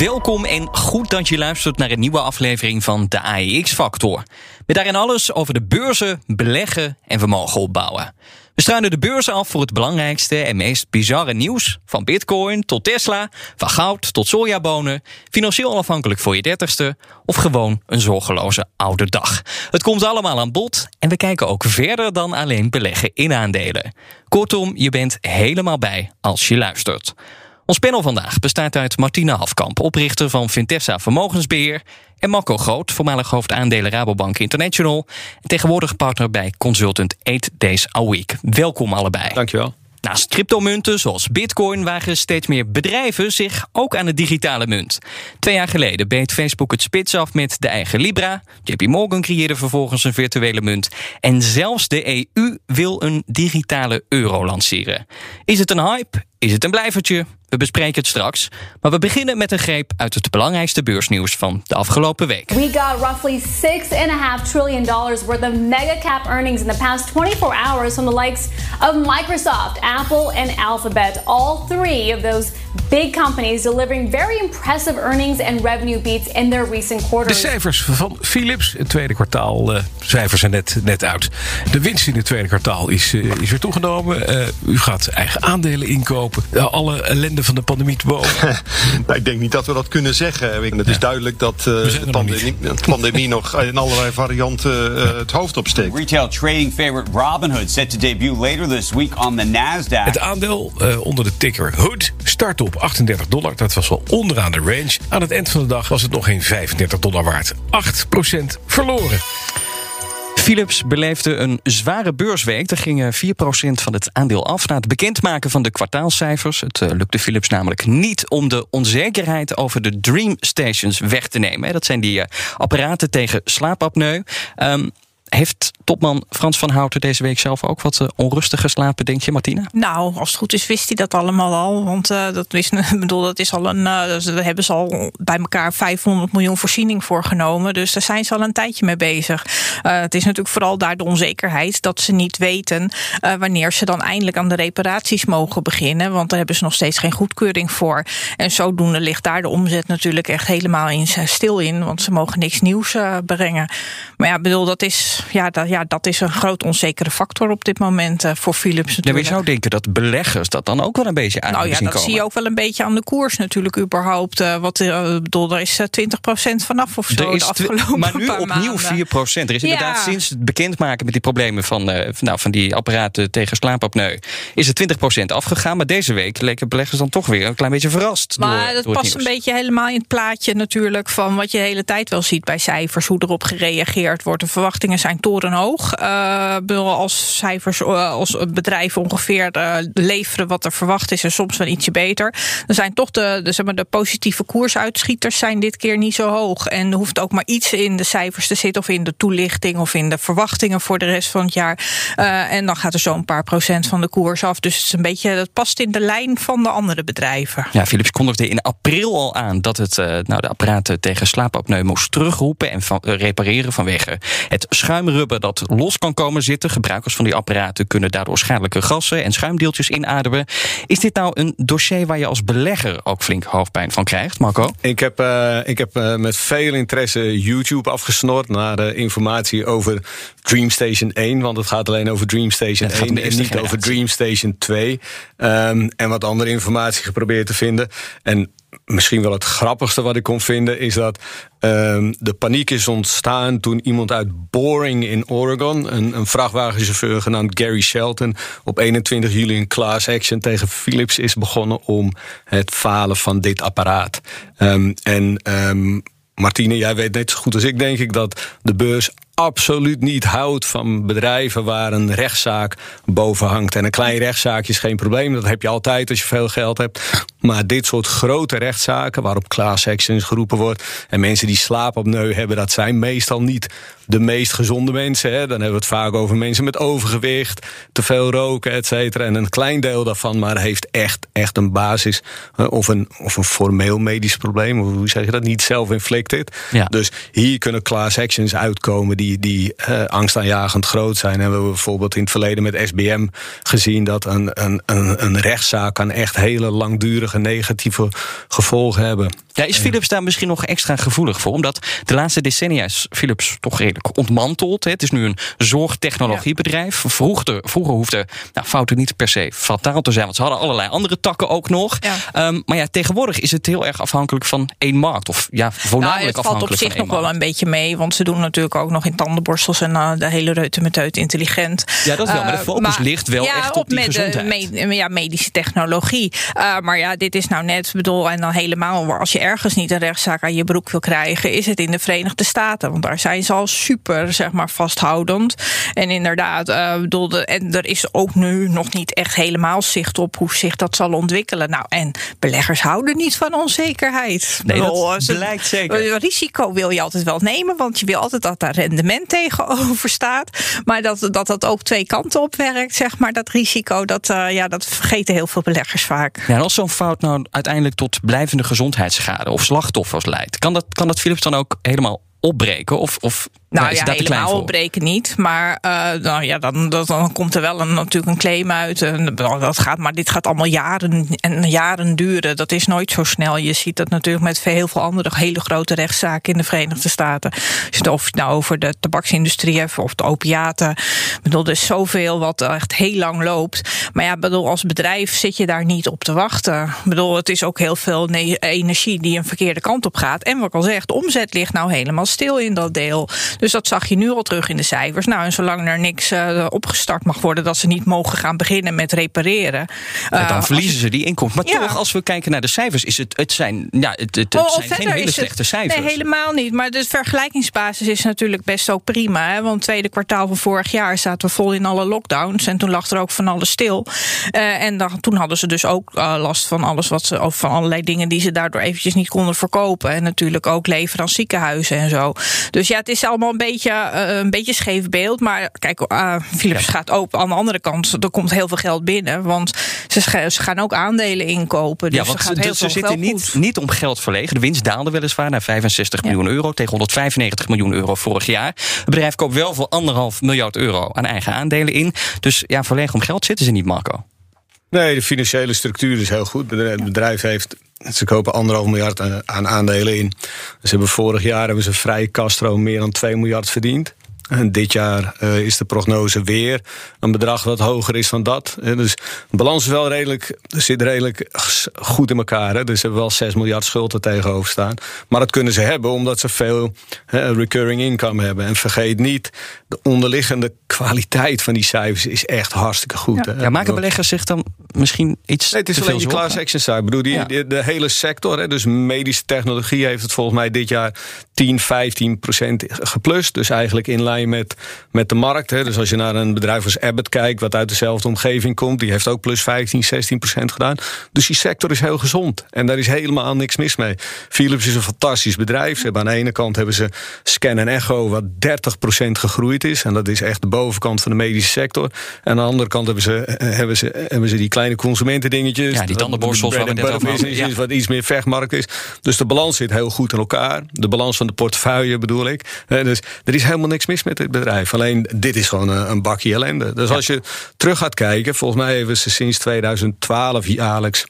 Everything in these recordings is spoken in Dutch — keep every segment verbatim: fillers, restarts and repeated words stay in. Welkom en goed dat je luistert naar een nieuwe aflevering van de A E X-factor. Met daarin alles over de beurzen, beleggen en vermogen opbouwen. We struinen de beurzen af voor het belangrijkste en meest bizarre nieuws. Van Bitcoin tot Tesla, van goud tot sojabonen. Financieel onafhankelijk voor je dertigste of gewoon een zorgeloze oude dag. Het komt allemaal aan bod en we kijken ook verder dan alleen beleggen in aandelen. Kortom, je bent helemaal bij als je luistert. Ons panel vandaag bestaat uit Martina Hafkamp, oprichter van Fintessa Vermogensbeheer, en Marco Groot, voormalig hoofd aandelen Rabobank International en tegenwoordig partner bij Consultant Eight Days a Week. Welkom allebei. Dankjewel. Naast cryptomunten zoals Bitcoin wagen steeds meer bedrijven zich ook aan de digitale munt. Twee jaar geleden beet Facebook het spits af met de eigen Libra. J P Morgan creëerde vervolgens een virtuele munt. En zelfs de E U wil een digitale euro lanceren. Is het een hype? Is het een blijvertje? We bespreken het straks, maar we beginnen met een greep uit het belangrijkste beursnieuws van de afgelopen week. We got roughly six point five trillion dollars worth of mega cap earnings in the past twenty-four hours from the likes of Microsoft, Apple and Alphabet. All three of those big companies delivering very impressive earnings and revenue beats in their recent quarters. De cijfers van Philips, het tweede kwartaal, uh, cijfers zijn net, net uit. De winst in het tweede kwartaal is, uh, is weer toegenomen. Uh, u gaat eigen aandelen inkopen. Uh, alle ellende van de pandemie te boven. Nou, ik denk niet dat we dat kunnen zeggen. Het is ja. duidelijk dat uh, de pandemie nog, pandemie nog in allerlei varianten uh, het hoofd opsteekt. Retail trading favorite Robinhood set to debut later this week on the Nasdaq. Het aandeel uh, onder de ticker Hood start op achtendertig dollar. Dat was wel onderaan de range. Aan het eind van de dag was het nog geen vijfendertig dollar waard. acht procent verloren. Philips beleefde een zware beursweek. Er ging vier procent van het aandeel af. Na het bekendmaken van de kwartaalcijfers. Het lukte Philips namelijk niet om de onzekerheid over de DreamStations weg te nemen. Dat zijn die apparaten tegen slaapapneu. Um, Heeft topman Frans van Houten deze week zelf ook wat onrustig geslapen, denk je, Martina? Nou, als het goed is, wist hij dat allemaal al. Want uh, dat, is, bedoel, dat is al een. Uh, daar hebben ze al bij elkaar vijfhonderd miljoen voorziening voor genomen. Dus daar zijn ze al een tijdje mee bezig. Uh, het is natuurlijk vooral daar de onzekerheid dat ze niet weten uh, wanneer ze dan eindelijk aan de reparaties mogen beginnen. Want daar hebben ze nog steeds geen goedkeuring voor. En zodoende ligt daar de omzet natuurlijk echt helemaal in, stil in. Want ze mogen niks nieuws uh, brengen. Maar ja, bedoel, dat is. Ja dat, ja, dat is een groot onzekere factor op dit moment uh, voor Philips natuurlijk. Ja, je zou denken dat beleggers dat dan ook wel een beetje aan nou ja, zien komen. Dat zie je ook wel een beetje aan de koers natuurlijk überhaupt. Uh, wat, uh, bedoel, er is twintig procent vanaf of zo de afgelopen Maar nu paar opnieuw maanden. vier procent. Er is ja. inderdaad sinds het bekendmaken met die problemen van, uh, nou, van die apparaten tegen slaapapneu is het twintig procent afgegaan. Maar deze week leken beleggers dan toch weer een klein beetje verrast. Maar door, dat door past een beetje helemaal in het plaatje natuurlijk van wat je de hele tijd wel ziet bij cijfers. Hoe erop gereageerd wordt. De verwachtingen zijn zijn torenhoog. Uh, als cijfers, uh, als bedrijven ongeveer uh, leveren wat er verwacht is en soms wel ietsje beter. Er zijn toch de, de, zeg maar, de positieve koersuitschieters zijn dit keer niet zo hoog. En er hoeft ook maar iets in de cijfers te zitten of in de toelichting of in de verwachtingen voor de rest van het jaar. Uh, en dan gaat er zo'n paar procent van de koers af. Dus het is een beetje, dat past in de lijn van de andere bedrijven. Ja, Philips kondigde in april al aan dat het uh, nou, de apparaten tegen slaapapneu moest terugroepen en van, uh, repareren vanwege het schuim. Schuimrubber dat los kan komen zitten. Gebruikers van die apparaten kunnen daardoor schadelijke gassen en schuimdeeltjes inademen. Is dit nou een dossier waar je als belegger ook flink hoofdpijn van krijgt, Marco? Ik heb, uh, ik heb uh, met veel interesse YouTube afgesnord naar uh, informatie over DreamStation één. Want het gaat alleen over DreamStation één en niet generatie. Over DreamStation twee. Um, en wat andere informatie geprobeerd te vinden. En misschien wel het grappigste wat ik kon vinden is dat um, de paniek is ontstaan toen iemand uit Boring in Oregon, een, een vrachtwagenchauffeur genaamd Gary Shelton, op eenentwintig juli een class action tegen Philips is begonnen om het falen van dit apparaat. Um, en um, Martine, jij weet net zo goed als ik denk ik dat de beurs absoluut niet houdt van bedrijven waar een rechtszaak boven hangt. En een klein rechtszaakje is geen probleem. Dat heb je altijd als je veel geld hebt. Maar dit soort grote rechtszaken waarop class actions geroepen wordt en mensen die slaap op neu hebben, dat zijn meestal niet de meest gezonde mensen. Hè. Dan hebben we het vaak over mensen met overgewicht, te veel roken, et cetera. En een klein deel daarvan maar heeft echt, echt een basis of een, of een formeel medisch probleem. Hoe zeg je dat? Niet self-inflicted. Ja. Dus hier kunnen class actions uitkomen die, die uh, angstaanjagend groot zijn. En we hebben bijvoorbeeld in het verleden met S B M gezien dat een, een, een, een rechtszaak kan echt hele langdurige negatieve gevolgen hebben. Ja, is Philips daar misschien nog extra gevoelig voor? Omdat de laatste decennia is Philips toch redelijk ontmanteld. Het is nu een zorgtechnologiebedrijf. Ja. Vroeger, vroeger hoefde nou, fouten niet per se fataal te zijn, want ze hadden allerlei andere takken ook nog. Ja. Um, maar ja, tegenwoordig is het heel erg afhankelijk van één markt. Of ja, voornamelijk nou, het afhankelijk valt op zich nog markt. Wel een beetje mee, want ze doen natuurlijk ook nog in tandenborstels en uh, de hele reutemeteut intelligent. Ja, dat wel, maar de focus uh, ligt wel ja, echt op die met, gezondheid. Uh, me, ja, medische technologie. Uh, maar ja, dit is nou net, bedoel, en dan helemaal als je ergens niet een rechtszaak aan je broek wil krijgen, is het in de Verenigde Staten. Want daar zijn ze al super, zeg maar, vasthoudend. En inderdaad, uh, bedoel, de, en er is ook nu nog niet echt helemaal zicht op hoe zich dat zal ontwikkelen. Nou, en beleggers houden niet van onzekerheid. Nee, bedoel, dat blijkt zeker. Risico wil je altijd wel nemen, want je wil altijd dat daar rendement tegenover staat. Maar dat dat, dat ook twee kanten op werkt, zeg maar, dat risico, dat, uh, ja, dat vergeten heel veel beleggers vaak. Ja, en als zo'n fout nou uiteindelijk tot blijvende gezondheidsschade of slachtoffers leidt. Kan dat, kan dat Philips dan ook helemaal opbreken? Of, of nou ja, helemaal opbreken niet. Maar uh, nou ja, dan, dan, dan komt er wel een, natuurlijk een claim uit. En dat gaat, maar dit gaat allemaal jaren en jaren duren. Dat is nooit zo snel. Je ziet dat natuurlijk met heel veel andere hele grote rechtszaken in de Verenigde Staten. Of het nou over de tabaksindustrie hebt of de opiaten. Ik bedoel, er is zoveel wat echt heel lang loopt. Maar ja, bedoel, als bedrijf zit je daar niet op te wachten. Ik bedoel, het is ook heel veel energie die een verkeerde kant op gaat. En wat ik al zeg, de omzet ligt nou helemaal stil in dat deel. Dus dat zag je nu al terug in de cijfers. Nou, en zolang er niks uh, opgestart mag worden, dat ze niet mogen gaan beginnen met repareren. Uh, ja, dan verliezen je, ze die inkomsten. Maar ja. Toch, als we kijken naar de cijfers, is het, het zijn, ja, het, het, het oh, zijn geen hele slechte het, cijfers. Nee, helemaal niet. Maar de vergelijkingsbasis is natuurlijk best ook prima. Hè? Want het tweede kwartaal van vorig jaar zaten we vol in alle lockdowns. En toen lag er ook van alles stil. Uh, en dan, toen hadden ze dus ook uh, last van alles wat ze, of van allerlei dingen die ze daardoor eventjes niet konden verkopen. En natuurlijk ook leveren aan ziekenhuizen en zo. Dus ja, het is allemaal een beetje, een beetje scheef beeld. Maar kijk, uh, Philips ja. gaat open. Aan de andere kant, er komt heel veel geld binnen. Want ze, ze gaan ook aandelen inkopen. Dus ja, want ze, gaat heel dus veel ze zitten niet, niet om geld verlegen. De winst daalde weliswaar naar vijfenzestig ja. miljoen euro. Tegen honderdvijfennegentig miljoen euro vorig jaar. Het bedrijf koopt wel voor anderhalf miljard euro aan eigen aandelen in. Dus ja, verlegen om geld zitten ze niet, Marco. Nee, de financiële structuur is heel goed. Het bedrijf heeft... Ze kopen anderhalf miljard aan aandelen in. Ze hebben vorig jaar hebben ze vrij cashflow meer dan twee miljard verdiend. En dit jaar uh, is de prognose weer een bedrag wat hoger is dan dat. He, dus de balans is wel redelijk, zit redelijk goed in elkaar. He. Dus ze hebben wel zes miljard schuld er tegenover staan. Maar dat kunnen ze hebben omdat ze veel he, recurring income hebben. En vergeet niet, de onderliggende kwaliteit van die cijfers is echt hartstikke goed. Ja, ja maken beleggers zich dan misschien iets nee, het is alleen je class action side. Ik bedoel, die, ja. de, de hele sector, he, dus medische technologie heeft het volgens mij dit jaar tien, vijftien procent geplust. Dus eigenlijk in lijn Met, met de markt. Hè. Dus als je naar een bedrijf als Abbott kijkt, wat uit dezelfde omgeving komt, die heeft ook plus vijftien, zestien procent gedaan. Dus die sector is heel gezond. En daar is helemaal niks mis mee. Philips is een fantastisch bedrijf. Ze hebben aan de ene kant hebben ze scan en echo, wat dertig procent gegroeid is. En dat is echt de bovenkant van de medische sector. En aan de andere kant hebben ze, hebben ze, hebben ze die kleine consumentendingetjes. Ja, die tandenborstels. Wat, ja. wat iets meer vechtmarkt is. Dus de balans zit heel goed in elkaar. De balans van de portefeuille bedoel ik. Dus er is helemaal niks mis met dit bedrijf. Alleen, dit is gewoon een bakje ellende. Dus ja. als je terug gaat kijken, volgens mij hebben ze sinds tweeduizend twaalf jaarlijks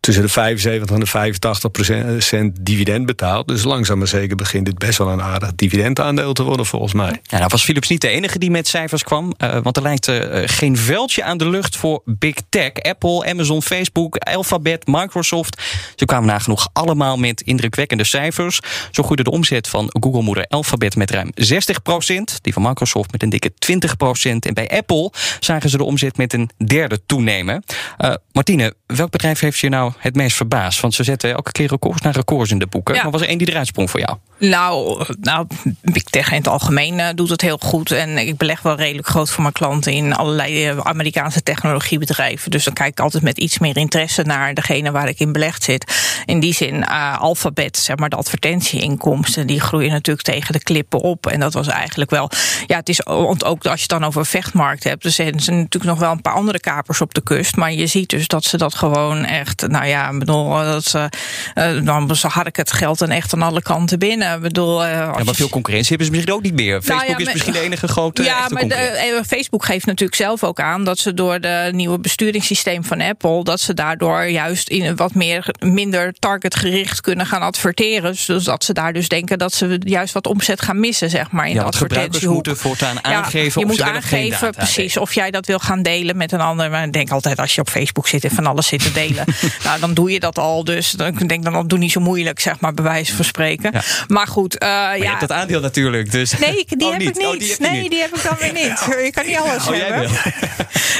tussen de vijfenzeventig en de vijfentachtig procent dividend betaald. Dus langzaam maar zeker begint dit best wel een aardig dividendaandeel te worden, volgens mij. Ja, nou was Philips niet de enige die met cijfers kwam. Uh, want er lijkt uh, geen veldje aan de lucht voor big tech. Apple, Amazon, Facebook, Alphabet, Microsoft. Ze kwamen nagenoeg allemaal met indrukwekkende cijfers. Zo groeide de omzet van Google-moeder Alphabet met ruim zestig procent. Die van Microsoft met een dikke twintig procent. En bij Apple zagen ze de omzet met een derde toenemen. Uh, Martine, welk bedrijf heeft je nou het meest verbaasd? Want ze zetten elke keer records naar records in de boeken. Ja. Maar was er één die eruit sprong voor jou? Nou, nou, Big Tech in het algemeen uh, doet het heel goed. En ik beleg wel redelijk groot voor mijn klanten in allerlei Amerikaanse technologiebedrijven. Dus dan kijk ik altijd met iets meer interesse naar degene waar ik in belegd zit. In die zin, uh, Alphabet, zeg maar de advertentieinkomsten, die groeien natuurlijk tegen de klippen op. En dat was eigenlijk wel, ja, het is, want ook als je het dan over vechtmarkt hebt, dus er zijn natuurlijk nog wel een paar andere kapers op de kust. Maar je ziet dus dat ze dat gewoon echt, nou ja, bedoel, dat ze, uh, dan had ik het geld en echt aan alle kanten binnen. Ik bedoel, uh, ja, maar veel concurrentie hebben ze misschien ook niet meer. Facebook nou ja, is misschien de enige grote. Ja, maar de, Facebook geeft natuurlijk zelf ook aan dat ze door het nieuwe besturingssysteem van Apple, dat ze daardoor juist in wat meer, minder targetgericht kunnen gaan adverteren. Zodat ze daar dus denken dat ze juist wat omzet gaan missen, zeg maar. In ja, de gebruikers moeten voortaan aangeven. Ja, je moet aangeven, precies, of jij dat wil gaan delen met een ander. Maar ik denk altijd, als je op Facebook zit en van alles zit te delen, nou, dan doe je dat al. Dus dan denk dan, doe niet zo moeilijk, zeg maar, bij wijze van spreken. Ja. Maar goed, uh, maar je ja. hebt dat aandeel natuurlijk. Dus. Nee, die oh, heb niet. ik niet. Oh, die heb nee, niet. die heb ik dan weer niet. Ja. Je kan niet alles oh, hebben.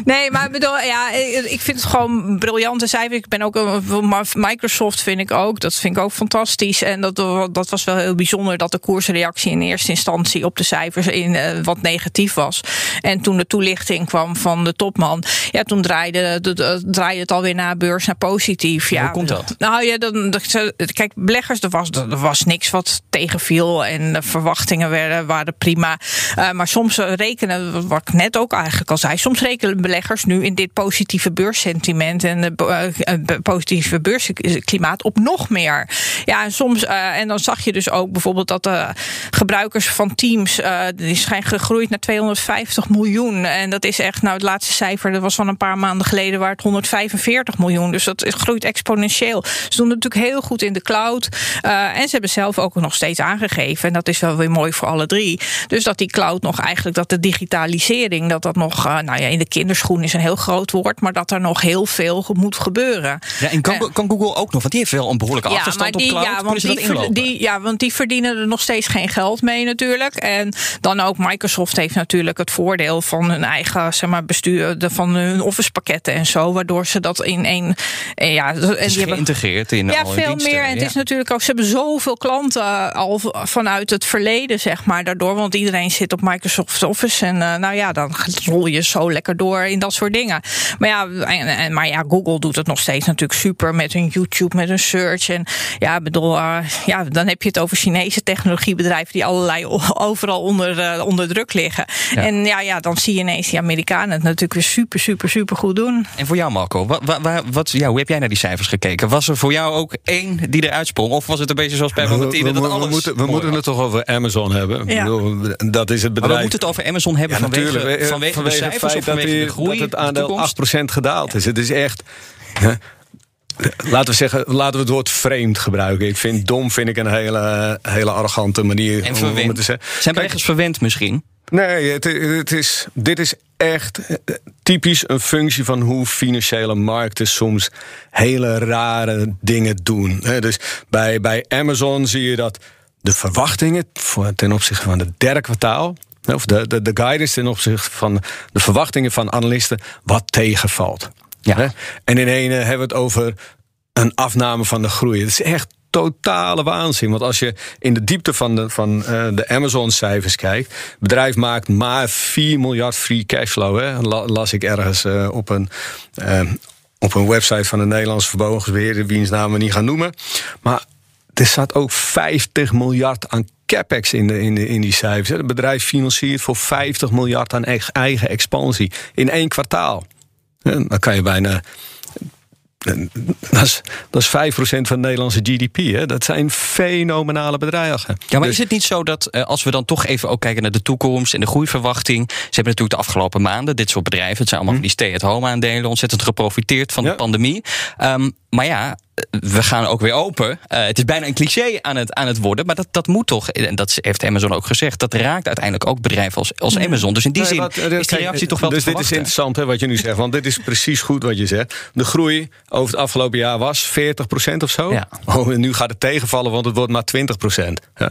Nee, maar bedoel, ja, ik vind het gewoon briljante cijfer. Ik ben ook een Microsoft, vind ik ook. Dat vind ik ook fantastisch. En dat, dat was wel heel bijzonder dat de koersreactie in eerste instantie op de cijfers in uh, wat negatief was. En toen de toelichting kwam van de topman, ja, toen draaide, de, de, draaide het alweer naar beurs naar positief. Ja. Hoe komt dat? Nou ja, dan, de, kijk, beleggers, er was, er was niks wat tegenviel en de verwachtingen werden, waren prima. Uh, maar soms rekenen, wat ik net ook eigenlijk al zei, soms rekenen beleggers nu in dit positieve beurssentiment en uh, positieve beursklimaat op nog meer. Ja, en soms, uh, en dan zag je dus ook bijvoorbeeld dat de gebruikers van Teams, uh, die zijn gegroeid naar tweehonderdvijftig miljoen. En dat is echt, nou, het laatste cijfer, dat was van een paar maanden geleden, waar het honderdvijfenveertig miljoen. Dus dat groeit exponentieel. Ze doen het natuurlijk heel goed in de cloud. Uh, en ze hebben zelf ook nog steeds aangegeven. En dat is wel weer mooi voor alle drie. Dus dat die cloud nog eigenlijk, dat de digitalisering, dat dat nog, nou ja, in de kinderschoen is een heel groot woord, maar dat er nog heel veel moet gebeuren. Ja, en kan, uh, kan Google ook nog? Want die heeft wel een behoorlijke ja, achterstand die, op cloud. Ja, want die, die, ja, want die verdienen er nog steeds geen geld mee natuurlijk. En dan ook Microsoft heeft natuurlijk het voordeel van hun eigen, zeg maar, bestuur, van hun office pakketten en zo, waardoor ze dat in één, ja, en is die geïntegreerd hebben, in ja, alle veel diensten, meer. En het ja. is natuurlijk ook, ze hebben zoveel klanten al vanuit het verleden, zeg maar, daardoor. Want iedereen zit op Microsoft Office en uh, nou ja, dan rol je zo lekker door in dat soort dingen. Maar ja, en, en, maar ja, Google doet het nog steeds natuurlijk super met hun YouTube, met hun search. En ja, bedoel, uh, ja, dan heb je het over Chinese technologiebedrijven die allerlei overal onder, uh, onder druk liggen. Ja. En ja, ja, dan zie je ineens die Amerikanen het natuurlijk weer super, super, super goed doen. En voor jou, Marco, wat, wat, wat, ja, hoe heb jij naar die cijfers gekeken? Was er voor jou ook één die eruit sprong? Of was het een beetje zoals bij Martina? We, we, moeten, we moeten het toch over Amazon hebben. Ja. Dat is het bedrijf. Maar we moeten het over Amazon hebben ja, vanwege, vanwege, vanwege, vanwege de cijfers, het feit of vanwege dat, de groei, dat het aandeel acht procent gedaald ja. is. Het is echt. Huh? Laten we zeggen, laten we het woord vreemd gebruiken. Ik vind dom vind ik een hele, hele arrogante manier en om het te zeggen. Zijn beleggers verwend misschien? Nee, het, het is, dit is echt typisch een functie van hoe financiële markten soms hele rare dingen doen. Dus bij, bij Amazon zie je dat de verwachtingen ten opzichte van het derde kwartaal, of de, de, de guidance ten opzichte van de verwachtingen van analisten, wat tegenvalt. Ja. En in ene hebben we het over een afname van de groei. Het is echt totale waanzin. Want als je in de diepte van de, van de Amazon-cijfers kijkt, het bedrijf maakt maar vier miljard free cashflow. Hè? Las ik ergens op een, op een website van de Nederlandse Vermogensbeheer, wiens naam we niet gaan noemen. Maar er staat ook vijftig miljard aan capex in, de, in, de, in die cijfers. Het bedrijf financiert voor vijftig miljard aan eigen expansie in één kwartaal. Dan kan je bijna. Dat is, dat is vijf procent van het Nederlandse G D P. Hè? Dat zijn fenomenale bedragen. Ja, maar dus, is het niet zo dat als we dan toch even ook kijken naar de toekomst en de groeiverwachting. Ze hebben natuurlijk de afgelopen maanden, dit soort bedrijven, het zijn allemaal van die stay-at-home aandelen, ontzettend geprofiteerd van ja. de pandemie. Um, maar ja, we gaan ook weer open. Uh, het is bijna een cliché aan het, aan het worden. Maar dat, dat moet toch, en dat heeft Amazon ook gezegd, dat raakt uiteindelijk ook bedrijven als, als Amazon. Dus in die nee, zin wat, is die kijk, reactie toch wel dus te verwachten. Dus dit is interessant hè, wat je nu zegt. Want dit is precies goed wat je zegt. De groei over het afgelopen jaar was veertig procent of zo. Ja. Oh, en nu gaat het tegenvallen, want het wordt maar twintig procent. Ja.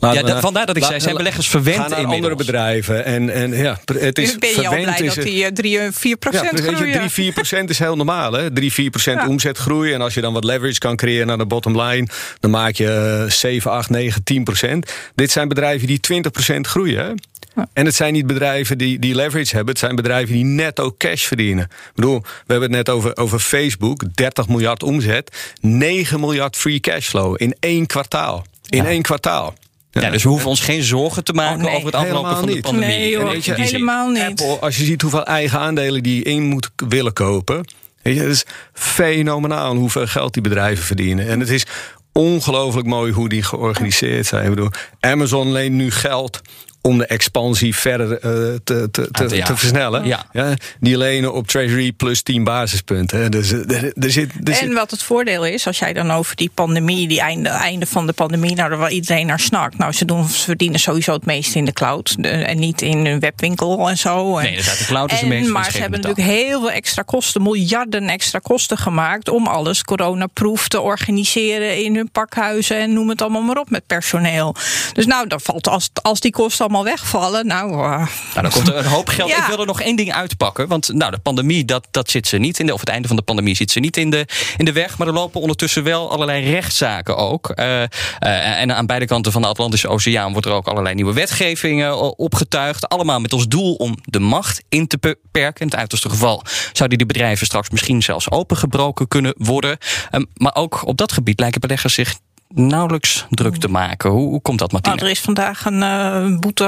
Ja, dat, vandaar dat ik zei, zijn beleggers verwend gaan naar inmiddels. Andere bedrijven. En, en ja, het is nu ben je verwend, al blij is dat die drie, vier procent groeien. drie, vier procent is heel normaal. Hè? drie, vier procent ja. omzetgroei. En als je dan wat leverage kan creëren naar de bottom line, dan maak je zeven, acht, negen, tien procent. Dit zijn bedrijven die twintig procent groeien. Hè? Ja. En het zijn niet bedrijven die, die leverage hebben. Het zijn bedrijven die netto cash verdienen. Ik bedoel, we hebben het net over, over Facebook. dertig miljard omzet. negen miljard free cashflow in één kwartaal. In ja. één kwartaal. Ja, dus we hoeven ons geen zorgen te maken oh, nee. over het aflopen van de pandemie. Nee, hoor, je, helemaal niet. Apple, als je ziet hoeveel eigen aandelen die in moet willen kopen. Weet je, het is fenomenaal hoeveel geld die bedrijven verdienen. En het is ongelooflijk mooi hoe die georganiseerd zijn. Ik bedoel, Amazon leent nu geld om de expansie verder uh, te, te, te, ja. te versnellen. Ja. Ja, die lenen op Treasury plus tien basispunten. Hè. Dus, er, er zit, er en zit... wat het voordeel is, als jij dan over die pandemie, die einde, einde van de pandemie, nou, daar waar iedereen naar snakt. Nou, ze, doen, ze verdienen sowieso het meest in de cloud de, en niet in een webwinkel en zo. En, nee, dus uit de cloud is en, de meeste. Maar ze hebben natuurlijk heel veel extra kosten, miljarden extra kosten gemaakt om alles coronaproof te organiseren in hun pakhuizen en noem het allemaal maar op met personeel. Dus nou, dat valt als, als die kosten allemaal wegvallen. Nou, uh. nou, dan komt er een hoop geld. Ja. Ik wil er nog één ding uitpakken. Want nou, de pandemie, dat, dat zit ze niet in de, of het einde van de pandemie zit ze niet in de, in de weg. Maar er lopen ondertussen wel allerlei rechtszaken ook. Uh, uh, en aan beide kanten van de Atlantische Oceaan wordt er ook allerlei nieuwe wetgevingen opgetuigd. Allemaal met als doel om de macht in te beperken. In het uiterste geval zouden die bedrijven straks misschien zelfs opengebroken kunnen worden. Um, maar ook op dat gebied lijken beleggers zich nauwelijks druk te maken. Hoe, hoe komt dat, Martina? Nou, er is vandaag een uh, boete,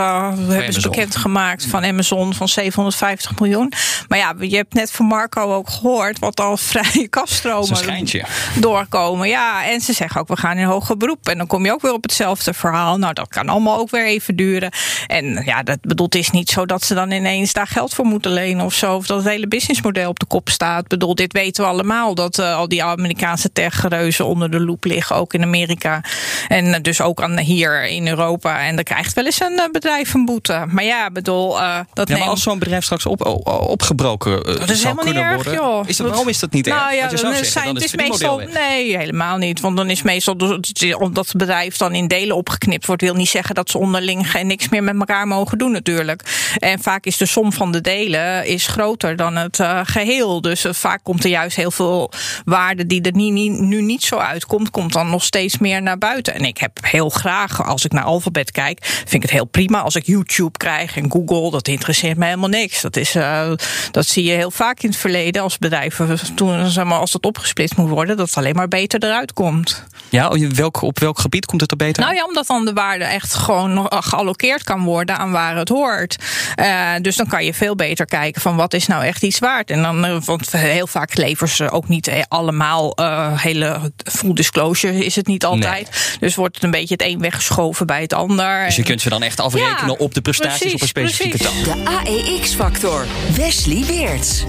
we hebben ze bekendgemaakt, van Amazon van zevenhonderdvijftig miljoen. Maar ja, je hebt net van Marco ook gehoord wat al vrije kaststromen doorkomen. Ja, en ze zeggen ook, we gaan in hoger beroep. En dan kom je ook weer op hetzelfde verhaal. Nou, dat kan allemaal ook weer even duren. En ja, dat bedoelt is niet zo dat ze dan ineens daar geld voor moeten lenen of zo, of dat het hele businessmodel op de kop staat. Ik bedoel, dit weten we allemaal, dat uh, al die Amerikaanse techreuzen onder de loep liggen, ook in Amerika. En dus ook aan hier in Europa. En dan krijgt wel eens een bedrijf een boete. Maar ja, bedoel... Uh, dat ja, maar neem... als zo'n bedrijf straks op, oh, opgebroken uh, dat is zou kunnen erg, worden... Joh. Is dat, waarom is dat niet nou, erg? Ja, je zou zeggen, zijn, dan is het is meestal, nee, helemaal niet. Want dan is meestal... Omdat het bedrijf dan in delen opgeknipt wordt, wil niet zeggen dat ze onderling niks meer met elkaar mogen doen natuurlijk. En vaak is de som van de delen is groter dan het uh, geheel. Dus uh, vaak komt er juist heel veel waarde die er nie, nie, nu niet zo uitkomt, komt dan nog steeds meer naar buiten. En ik heb heel graag, als ik naar Alphabet kijk, vind ik het heel prima. Als ik YouTube krijg en Google, dat interesseert me helemaal niks. Dat is, uh, dat zie je heel vaak in het verleden als bedrijven, toen, zeg maar, als dat opgesplitst moet worden, dat het alleen maar beter eruit komt. Ja, welk, op welk gebied komt het er beter uit? Nou ja, omdat dan de waarde echt gewoon geallokeerd kan worden aan waar het hoort. Uh, dus dan kan je veel beter kijken van wat is nou echt iets waard. En dan, want heel vaak leveren ze ook niet allemaal uh, hele full disclosure is het niet altijd. Nee. Dus wordt het een beetje het een weggeschoven bij het ander. Dus je kunt ze dan echt afrekenen ja, op de prestaties precies, op een specifieke taal. De A E X-factor. Wesley Weerts.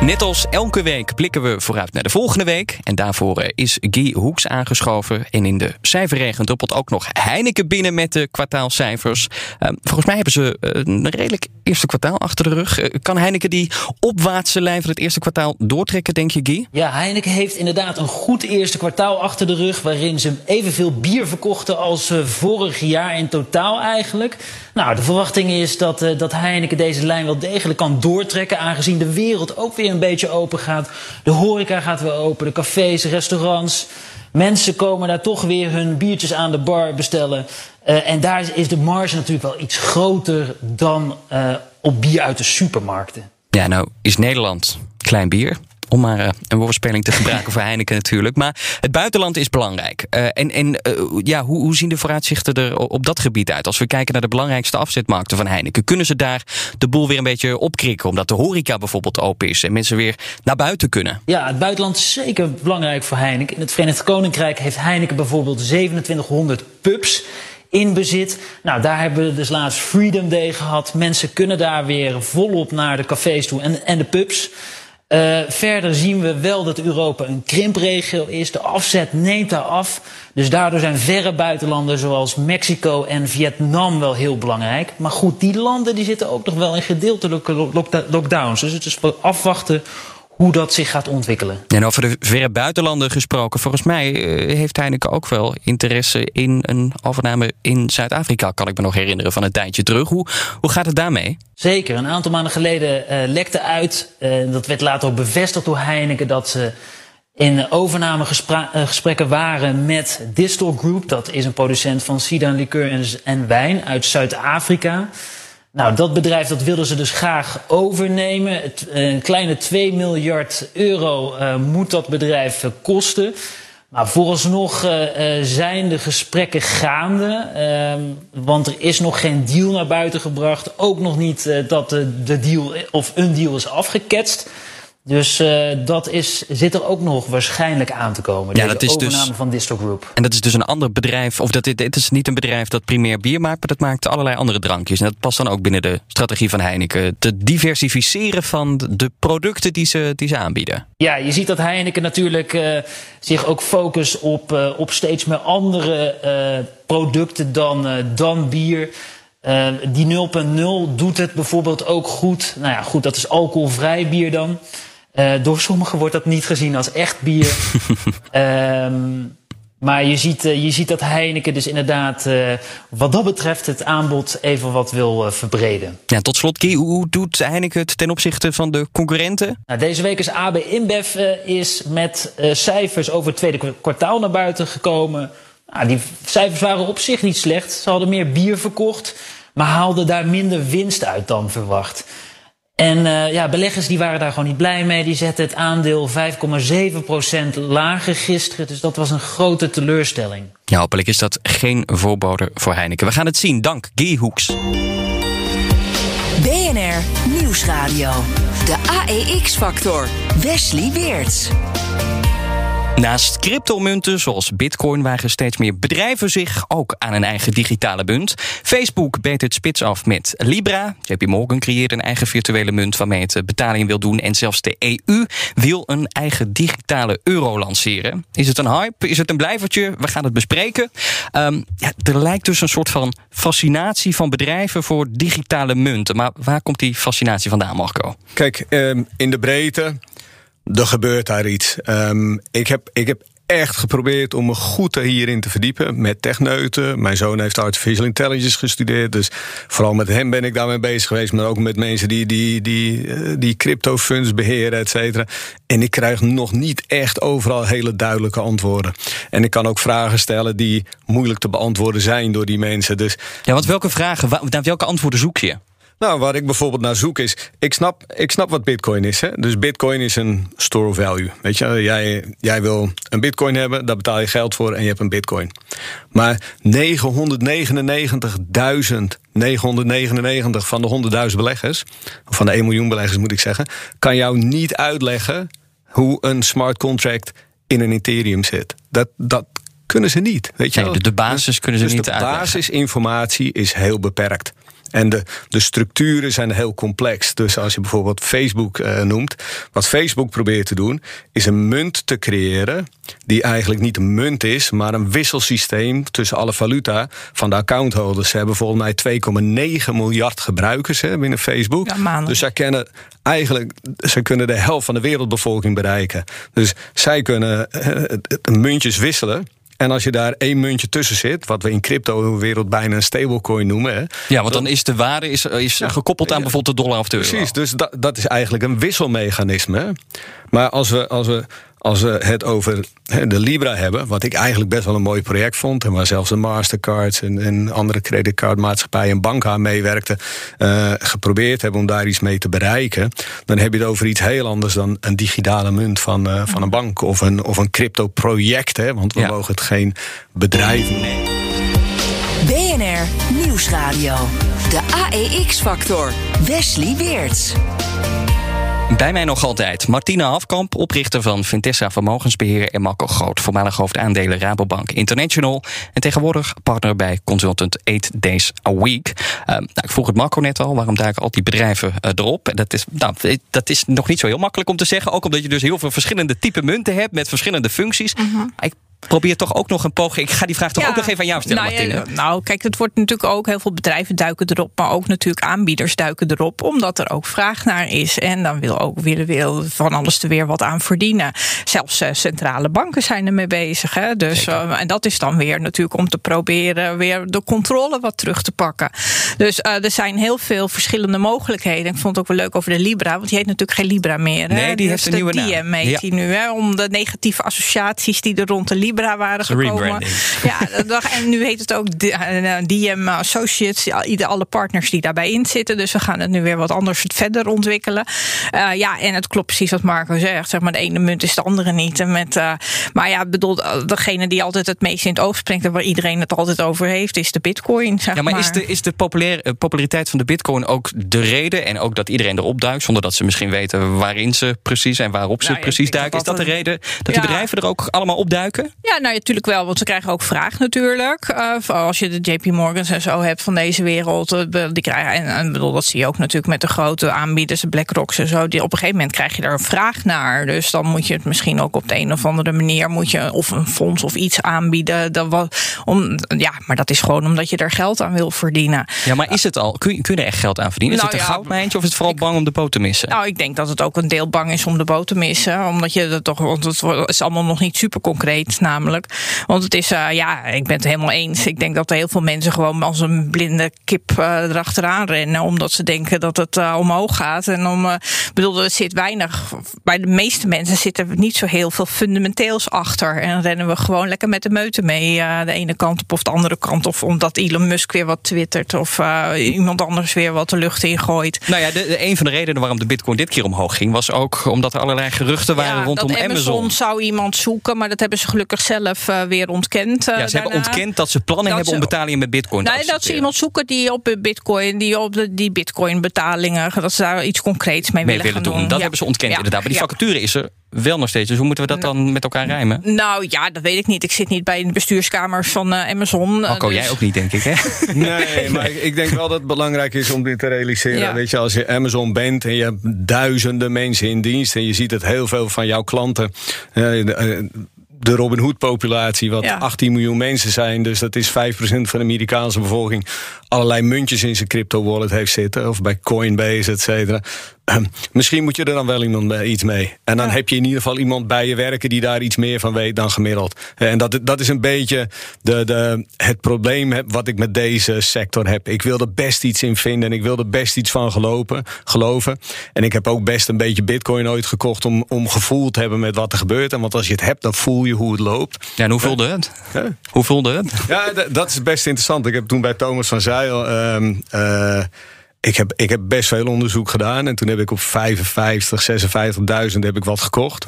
Net als elke week blikken we vooruit naar de volgende week. En daarvoor is Guy Hoeks aangeschoven. En in de cijferregen druppelt ook nog Heineken binnen met de kwartaalcijfers. Uh, volgens mij hebben ze een redelijk eerste kwartaal achter de rug. Uh, kan Heineken die opwaartse lijn van het eerste kwartaal doortrekken, denk je, Guy? Ja, Heineken heeft inderdaad een goed eerste kwartaal achter de rug, waarin ze evenveel bier verkochten als uh, vorig jaar in totaal eigenlijk. Nou, de verwachting is dat, uh, dat Heineken deze lijn wel degelijk kan doortrekken, aangezien de wereld ook weer een beetje open gaat. De horeca gaat weer open, de cafés, restaurants. Mensen komen daar toch weer hun biertjes aan de bar bestellen. Uh, en daar is de marge natuurlijk wel iets groter dan uh, op bier uit de supermarkten. Ja, nou is Nederland klein bier, om maar een woordspeling te gebruiken voor Heineken natuurlijk. Maar het buitenland is belangrijk. Uh, en en uh, ja, hoe, hoe zien de vooruitzichten er op dat gebied uit? Als we kijken naar de belangrijkste afzetmarkten van Heineken, kunnen ze daar de boel weer een beetje opkrikken, omdat de horeca bijvoorbeeld open is en mensen weer naar buiten kunnen? Ja, het buitenland is zeker belangrijk voor Heineken. In het Verenigd Koninkrijk heeft Heineken bijvoorbeeld tweeduizend zevenhonderd pubs in bezit. Nou, daar hebben we dus laatst Freedom Day gehad. Mensen kunnen daar weer volop naar de cafés toe en, en de pubs. Uh, verder zien we wel dat Europa een krimpregio is. De afzet neemt daar af. Dus daardoor zijn verre buitenlanden zoals Mexico en Vietnam wel heel belangrijk. Maar goed, die landen die zitten ook nog wel in gedeeltelijke lockdowns. Dus het is afwachten hoe dat zich gaat ontwikkelen. En over de verre buitenlanden gesproken, volgens mij heeft Heineken ook wel interesse in een overname in Zuid-Afrika, kan ik me nog herinneren van een tijdje terug. Hoe, hoe gaat het daarmee? Zeker, een aantal maanden geleden uh, lekte uit, uh, dat werd later ook bevestigd door Heineken, dat ze in overnamegesprekken waren met Distell Group. Dat is een producent van cider, liqueur en, en wijn uit Zuid-Afrika. Nou, dat bedrijf dat wilden ze dus graag overnemen. Het, een kleine twee miljard euro uh, moet dat bedrijf uh, kosten. Maar vooralsnog uh, uh, zijn de gesprekken gaande. Uh, want er is nog geen deal naar buiten gebracht. Ook nog niet uh, dat de, de deal of een deal is afgeketst. Dus uh, dat is, zit er ook nog waarschijnlijk aan te komen. Ja, de overname dus, van Distell Group. En dat is dus een ander bedrijf. Of dat, dit is niet een bedrijf dat primair bier maakt, maar dat maakt allerlei andere drankjes. En dat past dan ook binnen de strategie van Heineken. Te diversificeren van de producten die ze, die ze aanbieden. Ja, je ziet dat Heineken natuurlijk uh, zich ook focust op, uh, op steeds meer andere uh, producten dan, uh, dan bier. Uh, die nul punt nul doet het bijvoorbeeld ook goed. Nou ja, goed, dat is alcoholvrij bier dan. Uh, door sommigen wordt dat niet gezien als echt bier. um, maar je ziet, uh, je ziet dat Heineken dus inderdaad uh, wat dat betreft het aanbod even wat wil uh, verbreden. Ja, tot slot, Guy, hoe doet Heineken het ten opzichte van de concurrenten? Nou, deze week is A B InBev uh, is met uh, cijfers over het tweede kwartaal naar buiten gekomen. Nou, die cijfers waren op zich niet slecht. Ze hadden meer bier verkocht, maar haalden daar minder winst uit dan verwacht. En uh, ja, beleggers die waren daar gewoon niet blij mee. Die zetten het aandeel vijf komma zeven procent lager gisteren. Dus dat was een grote teleurstelling. Ja, hopelijk is dat geen voorbode voor Heineken. We gaan het zien. Dank, Guy Hoeks. B N R Nieuwsradio. De A E X-factor. Wesley Weerts. Naast cryptomunten zoals Bitcoin wagen steeds meer bedrijven zich ook aan een eigen digitale munt. Facebook beet het spits af met Libra. J P Morgan creëert een eigen virtuele munt waarmee het betaling wil doen. En zelfs de E U wil een eigen digitale euro lanceren. Is het een hype? Is het een blijvertje? We gaan het bespreken. Um, ja, er lijkt dus een soort van fascinatie van bedrijven voor digitale munten. Maar waar komt die fascinatie vandaan, Marco? Kijk, um, in de breedte, er gebeurt daar iets. Um, ik, heb, ik heb echt geprobeerd om me goed hierin te verdiepen. Met techneuten. Mijn zoon heeft artificial intelligence gestudeerd. Dus vooral met hem ben ik daarmee bezig geweest. Maar ook met mensen die, die, die, die cryptofunds beheren, et cetera. En ik krijg nog niet echt overal hele duidelijke antwoorden. En ik kan ook vragen stellen die moeilijk te beantwoorden zijn door die mensen. Dus ja, want welke vragen, naar welke antwoorden zoek je? Nou, waar ik bijvoorbeeld naar zoek is, ik snap, ik snap wat bitcoin is. Hè? Dus bitcoin is een store of value. Weet je, jij, jij wil een bitcoin hebben, daar betaal je geld voor en je hebt een bitcoin. Maar negenhonderdnegenennegentigduizend negenhonderdnegenennegentig van de honderdduizend beleggers, of van de één miljoen beleggers moet ik zeggen, kan jou niet uitleggen hoe een smart contract in een Ethereum zit. Dat, dat kunnen ze niet. Weet je? Nee, de, de basis kunnen ze dus niet de uitleggen. De basisinformatie is heel beperkt. En de, de structuren zijn heel complex. Dus als je bijvoorbeeld Facebook uh, noemt. Wat Facebook probeert te doen, is een munt te creëren die eigenlijk niet een munt is, maar een wisselsysteem tussen alle valuta van de accountholders. Ze hebben volgens mij twee komma negen miljard gebruikers hè, binnen Facebook. Ja, dus zij kennen eigenlijk, ze kunnen de helft van de wereldbevolking bereiken. Dus zij kunnen uh, muntjes wisselen. En als je daar één muntje tussen zit, wat we in crypto-wereld bijna een stablecoin noemen. Hè, ja, want dan is de waarde is, is ja, gekoppeld aan ja, bijvoorbeeld de dollar of de euro. Precies, dus dat, dat is eigenlijk een wisselmechanisme. Hè. Maar als we, als, we, als we het over hè, de Libra hebben, wat ik eigenlijk best wel een mooi project vond, en waar zelfs de Mastercards en, en andere creditcardmaatschappijen en banken aan meewerkten, uh, geprobeerd hebben om daar iets mee te bereiken, dan heb je het over iets heel anders dan een digitale munt van, uh, van een bank of een, of een crypto-project, hè, want we ja. mogen het geen bedrijf noemen. B N R Nieuwsradio, de A E X-factor, Wesley Weerts. Bij mij nog altijd Martina Hafkamp, oprichter van Fintessa Vermogensbeheer, en Marco Groot, voormalig hoofdaandelen Rabobank International en tegenwoordig partner bij Consultant Eight Days a Week. Uh, nou, ik vroeg het Marco net al, waarom duiken al die bedrijven uh, erop? Dat is, nou, dat is nog niet zo heel makkelijk om te zeggen, ook omdat je dus heel veel verschillende type munten hebt met verschillende functies. Uh-huh. Ik probeert toch ook nog een poging. Ik ga die vraag toch ja, ook nog even aan jou stellen, nou, Martine. Ja, nou, kijk, het wordt natuurlijk ook... heel veel bedrijven duiken erop, maar ook natuurlijk aanbieders duiken erop, omdat er ook vraag naar is. En dan wil ook willen wil van alles er weer wat aan verdienen. Zelfs uh, centrale banken zijn ermee bezig. Hè? Dus, uh, en dat is dan weer natuurlijk om te proberen weer de controle wat terug te pakken. Dus uh, er zijn heel veel verschillende mogelijkheden. Ik vond het ook wel leuk over de Libra, want die heet natuurlijk geen Libra meer. Hè? Nee, die heeft een nieuwe naam. De D M heet die nu, hè? Om de negatieve associaties die er rond de Libra waren gekomen. Ja, en nu heet het ook D M Associates, alle partners die daarbij in zitten. Dus we gaan het nu weer wat anders verder ontwikkelen. Uh, ja, en het klopt precies wat Marco zegt. Zeg maar, de ene munt is de andere niet. En met, uh, maar ja, bedoel, degene die altijd het meest in het oog springt en waar iedereen het altijd over heeft, is de Bitcoin. Zeg ja, maar, maar is de, is de populair, populariteit van de Bitcoin ook de reden? En ook dat iedereen erop duikt, zonder dat ze misschien weten waarin ze precies en waarop ze nou, ja, precies duiken. Dat is dat de reden dat ja. die bedrijven er ook allemaal op duiken? Ja, nou natuurlijk ja, wel, want ze krijgen ook vraag natuurlijk. Uh, als je de J P Morgans en zo hebt van deze wereld, uh, die krijgen, en, en bedoel, dat zie je ook natuurlijk met de grote aanbieders, de BlackRock en zo. Die, op een gegeven moment krijg je daar een vraag naar. Dus dan moet je het misschien ook op de een of andere manier, moet je of een fonds of iets aanbieden. Dan wat, om, ja, maar dat is gewoon omdat je er geld aan wil verdienen. Ja, maar is het al? Kun je, kun je er echt geld aan verdienen? Is nou, het een ja, goudmijntje of is het vooral ik, bang om de boot te missen? Nou, ik denk dat het ook een deel bang is om de boot te missen, omdat je dat toch, want het is allemaal nog niet super concreet, namelijk. Want het is, uh, ja, ik ben het helemaal eens. Ik denk dat er heel veel mensen gewoon als een blinde kip uh, erachteraan rennen, omdat ze denken dat het uh, omhoog gaat. En om, uh, bedoel, er zit weinig, bij de meeste mensen zit er niet zo heel veel fundamenteels achter. En rennen we gewoon lekker met de meute mee, uh, de ene kant op of de andere kant. Of omdat Elon Musk weer wat twittert of uh, iemand anders weer wat de lucht ingooit. Nou ja, de, de, een van de redenen waarom de Bitcoin dit keer omhoog ging, was ook omdat er allerlei geruchten waren ja, rondom Amazon. Amazon zou iemand zoeken, maar dat hebben ze gelukkig zelf uh, weer ontkend. Uh, ja, ze daarna. hebben ontkend dat ze plannen dat hebben ze, om betalingen met Bitcoin nee, te accepteren. Dat ze iemand zoeken die op Bitcoin, die op de, die Bitcoin betalingen, dat ze daar iets concreets mee, mee willen, willen gaan doen. doen. Dat ja. hebben ze ontkend ja. inderdaad. Maar die ja. vacature is er wel nog steeds. Dus hoe moeten we dat dan met elkaar rijmen? Nou ja, dat weet ik niet. Ik zit niet bij de bestuurskamer van uh, Amazon. Marco, dus jij ook niet, denk ik, hè? Nee, maar ik denk wel dat het belangrijk is om dit te realiseren. Ja. Weet je, als je Amazon bent en je hebt duizenden mensen in dienst en je ziet het heel veel van jouw klanten. Uh, uh, De Robinhood-populatie, wat ja. achttien miljoen mensen zijn. Dus dat is vijf procent van de Amerikaanse bevolking. Allerlei muntjes in zijn crypto-wallet heeft zitten. Of bij Coinbase, et cetera. Um, misschien moet je er dan wel iemand uh, iets mee. En dan ja. heb je in ieder geval iemand bij je werken die daar iets meer van weet dan gemiddeld. En dat, dat is een beetje de, de, het probleem heb, wat ik met deze sector heb. Ik wil er best iets in vinden en ik wil er best iets van gelopen, geloven. En ik heb ook best een beetje Bitcoin ooit gekocht om, om gevoel te hebben met wat er gebeurt. En want als je het hebt, dan voel je hoe het loopt. Ja, en hoe voelde het? Huh? Hoe voelde het? Ja, d- dat is best interessant. Ik heb toen bij Thomas van Zijl... Uh, uh, ik, heb, ik heb best veel onderzoek gedaan. En toen heb ik op vijfenvijftig, zesenvijftigduizend heb ik wat gekocht.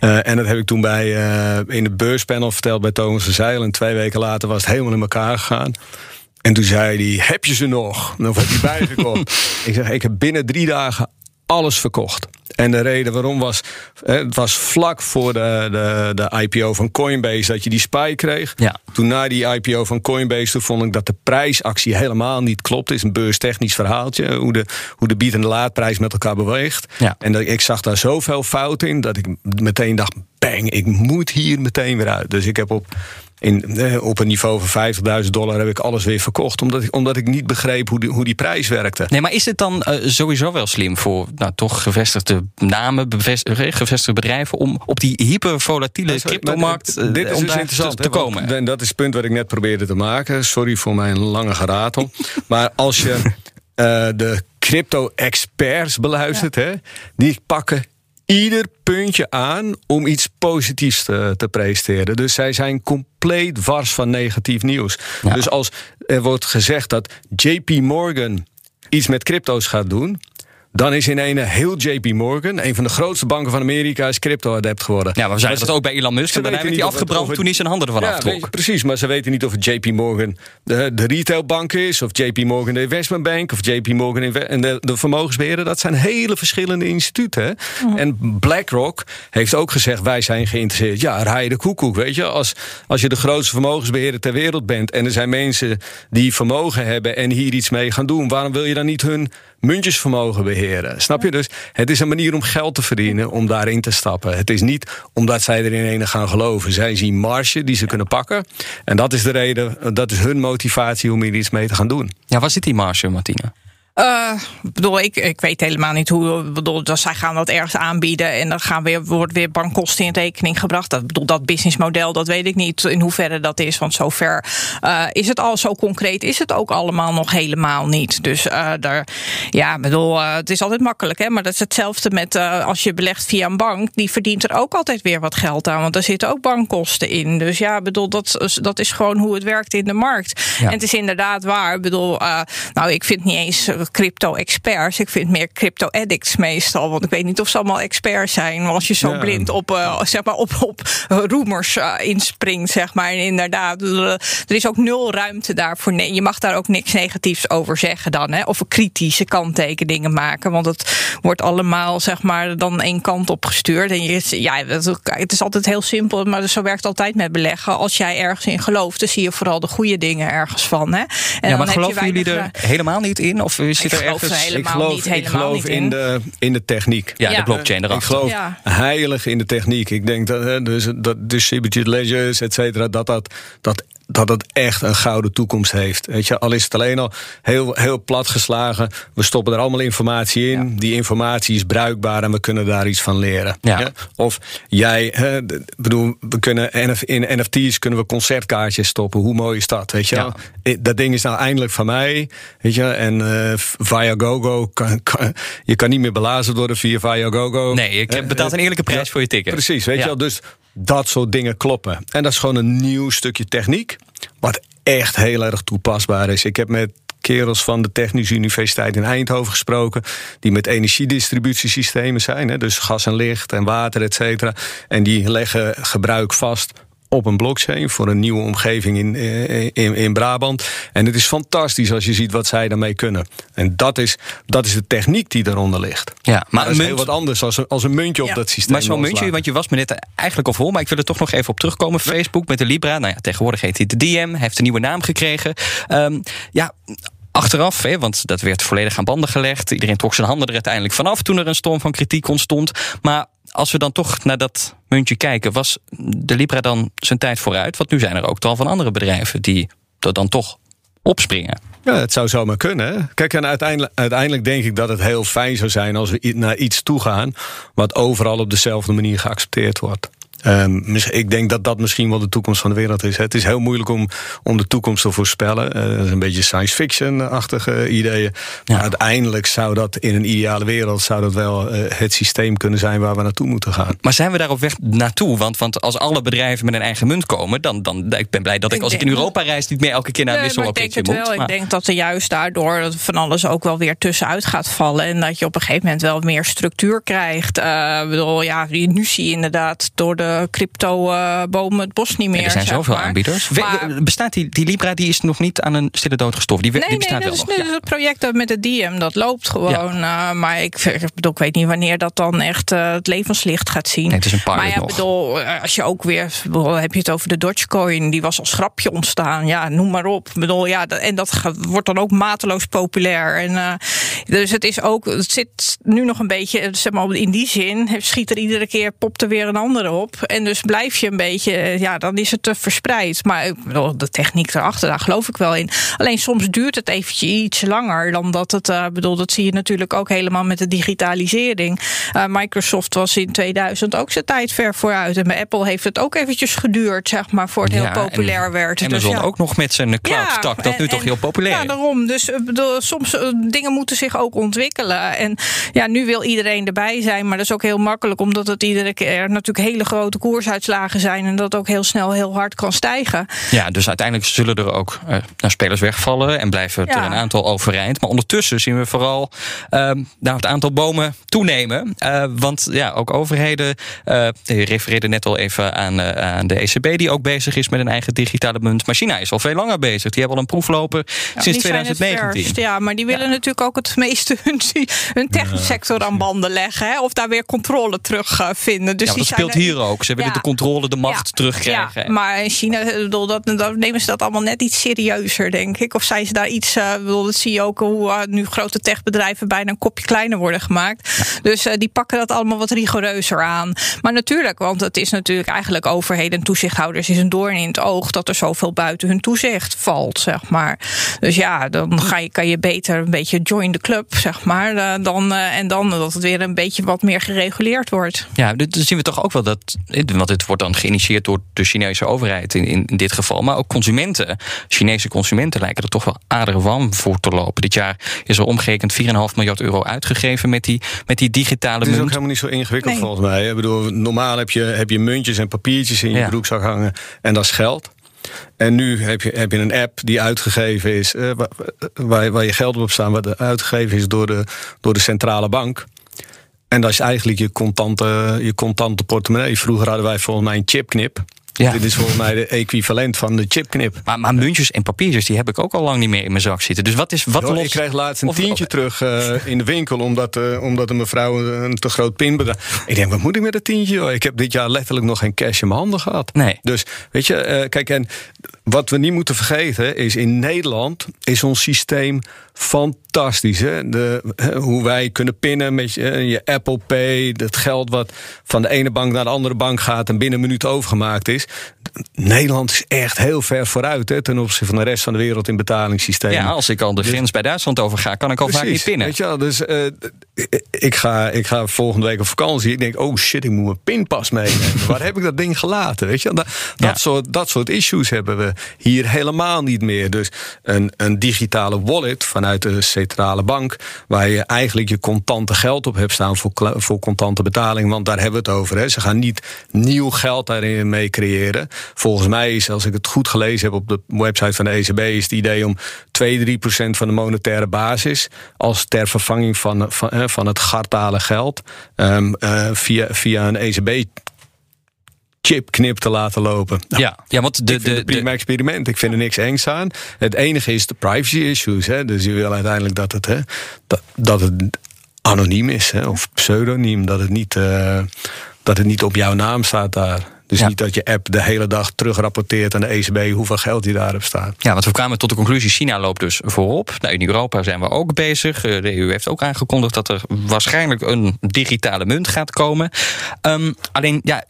Uh, en dat heb ik toen bij, uh, in de beurspanel verteld bij Thomas van Zijl. En twee weken later was het helemaal in elkaar gegaan. En toen zei hij, heb je ze nog? Of heb je bijgekocht? Ik zeg, ik heb binnen drie dagen alles verkocht. En de reden waarom was, het was vlak voor de, de, de I P O van Coinbase dat je die spike kreeg. Ja. Toen na die I P O van Coinbase, toen vond ik dat de prijsactie helemaal niet klopt. Het is een beurstechnisch verhaaltje, hoe de, hoe de bied- en de laadprijs met elkaar beweegt. Ja. En dat, ik zag daar zoveel fout in, dat ik meteen dacht, bang, ik moet hier meteen weer uit. Dus ik heb op... In, eh, op een niveau van vijftigduizend dollar heb ik alles weer verkocht. Omdat ik, omdat ik niet begreep hoe die, hoe die prijs werkte. Nee, maar is het dan uh, sowieso wel slim voor nou, toch gevestigde namen, bevest, gevestigde bedrijven om op die hypervolatiele ja, cryptomarkt uh, dit is om dus interessant, te, te komen? Want, en dat is het punt wat ik net probeerde te maken. Sorry voor mijn lange geratel. Maar als je uh, de crypto-experts beluistert, ja. hè, die pakken ieder puntje aan om iets positiefs te, te presteren. Dus zij zijn compleet wars van negatief nieuws. Ja. Dus als er wordt gezegd dat J P Morgan iets met crypto's gaat doen, dan is in ene heel J P Morgan, een van de grootste banken van Amerika, is crypto-adept geworden. Ja, maar we zagen dat ook bij Elon Musk. En daarna werd hij afgebrand toen hij zijn handen ervan ja, aftrok. Je, precies, maar ze weten niet of het J P Morgan de, de retailbank is, of J P Morgan de investmentbank, of J P Morgan inve- en de, de vermogensbeheerder. Dat zijn hele verschillende instituten. Hè? Mm-hmm. En BlackRock heeft ook gezegd, wij zijn geïnteresseerd. Ja, raai de koekoek, weet je. Als, als je de grootste vermogensbeheerder ter wereld bent en er zijn mensen die vermogen hebben en hier iets mee gaan doen, waarom wil je dan niet hun muntjesvermogen beheren? organiseren. Snap je? Dus het is een manier om geld te verdienen, om daarin te stappen. Het is niet omdat zij er in ene gaan geloven. Zij zien marge die ze kunnen pakken. En dat is de reden, dat is hun motivatie om hier iets mee te gaan doen. Ja, waar zit die marge, Martina? Uh, bedoel, ik, ik weet helemaal niet hoe. Bedoel, dus zij gaan dat ergens aanbieden en dan gaan weer, wordt weer bankkosten in rekening gebracht. Dat, bedoel, dat businessmodel, dat weet ik niet in hoeverre dat is. Want zover uh, is het al zo concreet, is het ook allemaal nog helemaal niet. Dus uh, daar, ja, bedoel, uh, het is altijd makkelijk, hè? Maar dat is hetzelfde met uh, als je belegt via een bank, die verdient er ook altijd weer wat geld aan. Want daar zitten ook bankkosten in. Dus ja, bedoel, dat, dat is gewoon hoe het werkt in de markt. Ja. En het is inderdaad waar. Bedoel, uh, nou, ik vind niet eens crypto-experts. Ik vind meer crypto-addicts meestal. Want ik weet niet of ze allemaal experts zijn. Maar als je zo ja. blind op, uh, zeg maar op, op roemers uh, inspringt, zeg maar. En inderdaad, er is ook nul ruimte daarvoor. Nee, je mag daar ook niks negatiefs over zeggen dan. Hè? Of kritische kanttekeningen maken. Want het wordt allemaal, zeg maar, dan één kant op gestuurd. En je, ja, het is altijd heel simpel, maar zo werkt het altijd met beleggen. Als jij ergens in gelooft, dan zie je vooral de goede dingen ergens van. Hè? En ja, maar geloven jullie er helemaal niet in? Of is Ik geloof, ergens, helemaal ik geloof, niet, helemaal ik geloof niet in, in, de, in de techniek. Ja, ja, de blockchain erachter. Ik geloof ja. heilig in de techniek. Ik denk dat, dus, dat distributed ledgers, et cetera, dat dat... dat dat het echt een gouden toekomst heeft. Weet je, al is het alleen al heel, heel plat geslagen. We stoppen er allemaal informatie in. Ja. Die informatie is bruikbaar en we kunnen daar iets van leren. Ja. Ja? Of jij, hè, bedoel, we kunnen in N F T's kunnen we concertkaartjes stoppen. Hoe mooi is dat? Weet je? Ja. Dat ding is nou eindelijk van mij. Weet je? En uh, Viagogo, kan, kan, je kan niet meer belazerd worden via Viagogo. Nee, je betaalt een eerlijke prijs ja, voor je ticket. Precies, weet ja. je wel. Dus dat soort dingen kloppen. En dat is gewoon een nieuw stukje techniek, wat echt heel erg toepasbaar is. Ik heb met kerels van de Technische Universiteit in Eindhoven gesproken, die met energiedistributiesystemen zijn, hè, dus gas en licht en water, et cetera. En die leggen gebruik vast op een blockchain voor een nieuwe omgeving in, in, in Brabant. En het is fantastisch als je ziet wat zij daarmee kunnen. En dat is, dat is de techniek die daaronder ligt. Ja, maar, maar dat is munt, heel wat anders als een, als een muntje ja. op dat systeem. Maar zo'n muntje, want je was me net eigenlijk al vol, maar ik wil er toch nog even op terugkomen. Facebook met de Libra, nou ja, tegenwoordig heet hij de D M, hij heeft een nieuwe naam gekregen. Um, ja... Achteraf, hè, want dat werd volledig aan banden gelegd. Iedereen trok zijn handen er uiteindelijk vanaf toen er een storm van kritiek ontstond. Maar als we dan toch naar dat muntje kijken, was de Libra dan zijn tijd vooruit? Want nu zijn er ook tal van andere bedrijven die er dan toch opspringen. Ja, het zou zomaar kunnen. Hè? Kijk, en uiteindelijk, uiteindelijk denk ik dat het heel fijn zou zijn als we naar iets toe gaan wat overal op dezelfde manier geaccepteerd wordt. Um, ik denk dat dat misschien wel de toekomst van de wereld is. Het is heel moeilijk om, om de toekomst te voorspellen. Uh, dat is een beetje science fiction-achtige ideeën. Ja. Maar uiteindelijk zou dat in een ideale wereld zou dat wel uh, het systeem kunnen zijn waar we naartoe moeten gaan. Maar zijn we daar op weg naartoe? Want, want als alle bedrijven met een eigen munt komen, dan, dan ik ben blij dat ik, ik als ik in Europa reis, niet meer elke keer naar een nee, wisselpakketje moet. Wel. Maar. Ik denk dat er juist daardoor van alles ook wel weer tussenuit gaat vallen. En dat je op een gegeven moment wel meer structuur krijgt. Uh, bedoel, ja, nu zie je inderdaad door de crypto-bomen het bos niet meer. Ja, er zijn zoveel maar. aanbieders. Maar, We, bestaat die, die Libra, die is nog niet aan een stille dood gestorven. Die, nee, die bestaat nee, wel nog. Nee, dat is het project met de D M, dat loopt gewoon. Ja. Uh, maar ik, ik, bedoel, ik weet niet wanneer dat dan echt uh, het levenslicht gaat zien. Nee, het is een pilot maar ja, nog. Bedoel, als je ook weer, bedoel, heb je het over de Dogecoin, die was als grapje ontstaan. Ja, noem maar op. Bedoel, ja, en dat wordt dan ook mateloos populair. En, uh, dus het is ook, het zit nu nog een beetje, zeg maar, in die zin, schiet er iedere keer, popt er weer een andere op. En dus blijf je een beetje, ja, dan is het te verspreid. Maar de techniek erachter, daar geloof ik wel in. Alleen soms duurt het eventjes iets langer dan dat het, uh, bedoel, dat zie je natuurlijk ook helemaal met de digitalisering. Uh, Microsoft was in tweeduizend ook zijn tijd ver vooruit. En bij Apple heeft het ook eventjes geduurd, zeg maar, voor het ja, heel populair en werd. En Amazon dus, ja. ook nog met zijn cloud-tak, ja, dat en, nu toch en, heel populair is. Ja, daarom. Dus bedoel, soms uh, dingen moeten zich ook ontwikkelen. En ja, nu wil iedereen erbij zijn, maar dat is ook heel makkelijk, omdat het iedere keer natuurlijk hele grote grote koersuitslagen zijn en dat ook heel snel heel hard kan stijgen. Ja, dus uiteindelijk zullen er ook uh, spelers wegvallen en blijven ja. er een aantal overeind. Maar ondertussen zien we vooral uh, nou, het aantal bomen toenemen. Uh, want ja, ook overheden, uh, je refereerde net al even aan, uh, aan de E C B die ook bezig is met een eigen digitale munt. Maar China is al veel langer bezig. Die hebben al een proefloper ja, sinds twintig negentien. Verst, ja, maar die willen ja. natuurlijk ook het meesten hun, hun techsector aan banden leggen. Hè, of daar weer controle terug uh, vinden. Dus ja, die dat speelt er, hier ook. Ze willen ja, de controle, de macht ja, terugkrijgen. Ja, maar in China bedoel, dat, dat, nemen ze dat allemaal net iets serieuzer, denk ik. Of zijn ze daar iets... Uh, bedoel, dat zie je ook hoe uh, nu grote techbedrijven bijna een kopje kleiner worden gemaakt. Ja. Dus uh, die pakken dat allemaal wat rigoureuzer aan. Maar natuurlijk, want het is natuurlijk eigenlijk overheden en toezichthouders is een doorn in het oog dat er zoveel buiten hun toezicht valt, zeg maar. Dus ja, dan ga je, kan je beter een beetje join the club, zeg maar. Uh, dan, uh, en dan dat het weer een beetje wat meer gereguleerd wordt. Ja, dit zien we toch ook wel dat, want dit wordt dan geïnitieerd door de Chinese overheid in, in dit geval, maar ook consumenten. Chinese consumenten lijken er toch wel aardig warm voor te lopen. Dit jaar is er omgerekend vier komma vijf miljard euro uitgegeven met die, met die digitale munt. Het is ook helemaal niet zo ingewikkeld nee. volgens mij. Ik bedoel, normaal heb je, heb je muntjes en papiertjes in je ja. broekzak hangen en dat is geld. En nu heb je, heb je een app die uitgegeven is, uh, waar, waar je geld op staat, wat uitgegeven is door de, door de centrale bank. En dat is eigenlijk je contante, je contante portemonnee. Vroeger hadden wij volgens mij een chipknip. Ja. Dit is volgens mij de equivalent van de chipknip. Maar, maar muntjes en papiertjes, die heb ik ook al lang niet meer in mijn zak zitten. Dus wat is wat Yo, los? Ik kreeg laatst een of, tientje of, terug uh, in de winkel, omdat, uh, omdat een mevrouw een te groot pinbedrag. Ik denk, wat moet ik met dat tientje? Joh? Ik heb dit jaar letterlijk nog geen cash in mijn handen gehad. Nee. Dus weet je, uh, kijk, en wat we niet moeten vergeten is, in Nederland is ons systeem fantastisch. Hè? De, hoe wij kunnen pinnen met je, je Apple Pay, dat geld wat van de ene bank naar de andere bank gaat en binnen een minuut overgemaakt is. Nederland is echt heel ver vooruit, hè, ten opzichte van de rest van de wereld in betalingssystemen. Ja, als ik al de grens dus, bij Duitsland over ga, kan ik al precies, vaak niet pinnen. Weet je wel, dus uh, ik, ga, ik ga volgende week op vakantie. Ik denk, oh shit, ik moet mijn pinpas meenemen. Waar heb ik dat ding gelaten? Weet je wel? Dat, dat, ja. soort, dat soort issues hebben we hier helemaal niet meer. Dus een, een digitale wallet vanuit de centrale bank, waar je eigenlijk je contante geld op hebt staan voor, voor contante betaling, want daar hebben we het over. Hè. Ze gaan niet nieuw geld daarin mee creëren. Volgens mij is, als ik het goed gelezen heb op de website van de E C B, is het idee om twee tot drie procent van de monetaire basis als ter vervanging van, van, van het gartale geld um, uh, via, via een E C B chipknip te laten lopen. Nou, ja, ja, want de, ik vind de, het prima de, experiment. Ik vind er niks engs aan. Het enige is de privacy issues. Hè? Dus je wil uiteindelijk dat het, hè, dat, dat het anoniem is, hè? Of pseudoniem. Dat het, niet, uh, dat het niet op jouw naam staat daar. Dus ja. niet dat je app de hele dag terugrapporteert aan de E C B hoeveel geld die daarop staat. Ja, want we kwamen tot de conclusie, China loopt dus voorop. Nou, in Europa zijn we ook bezig. De E U heeft ook aangekondigd dat er waarschijnlijk een digitale munt gaat komen. Um, alleen, ja,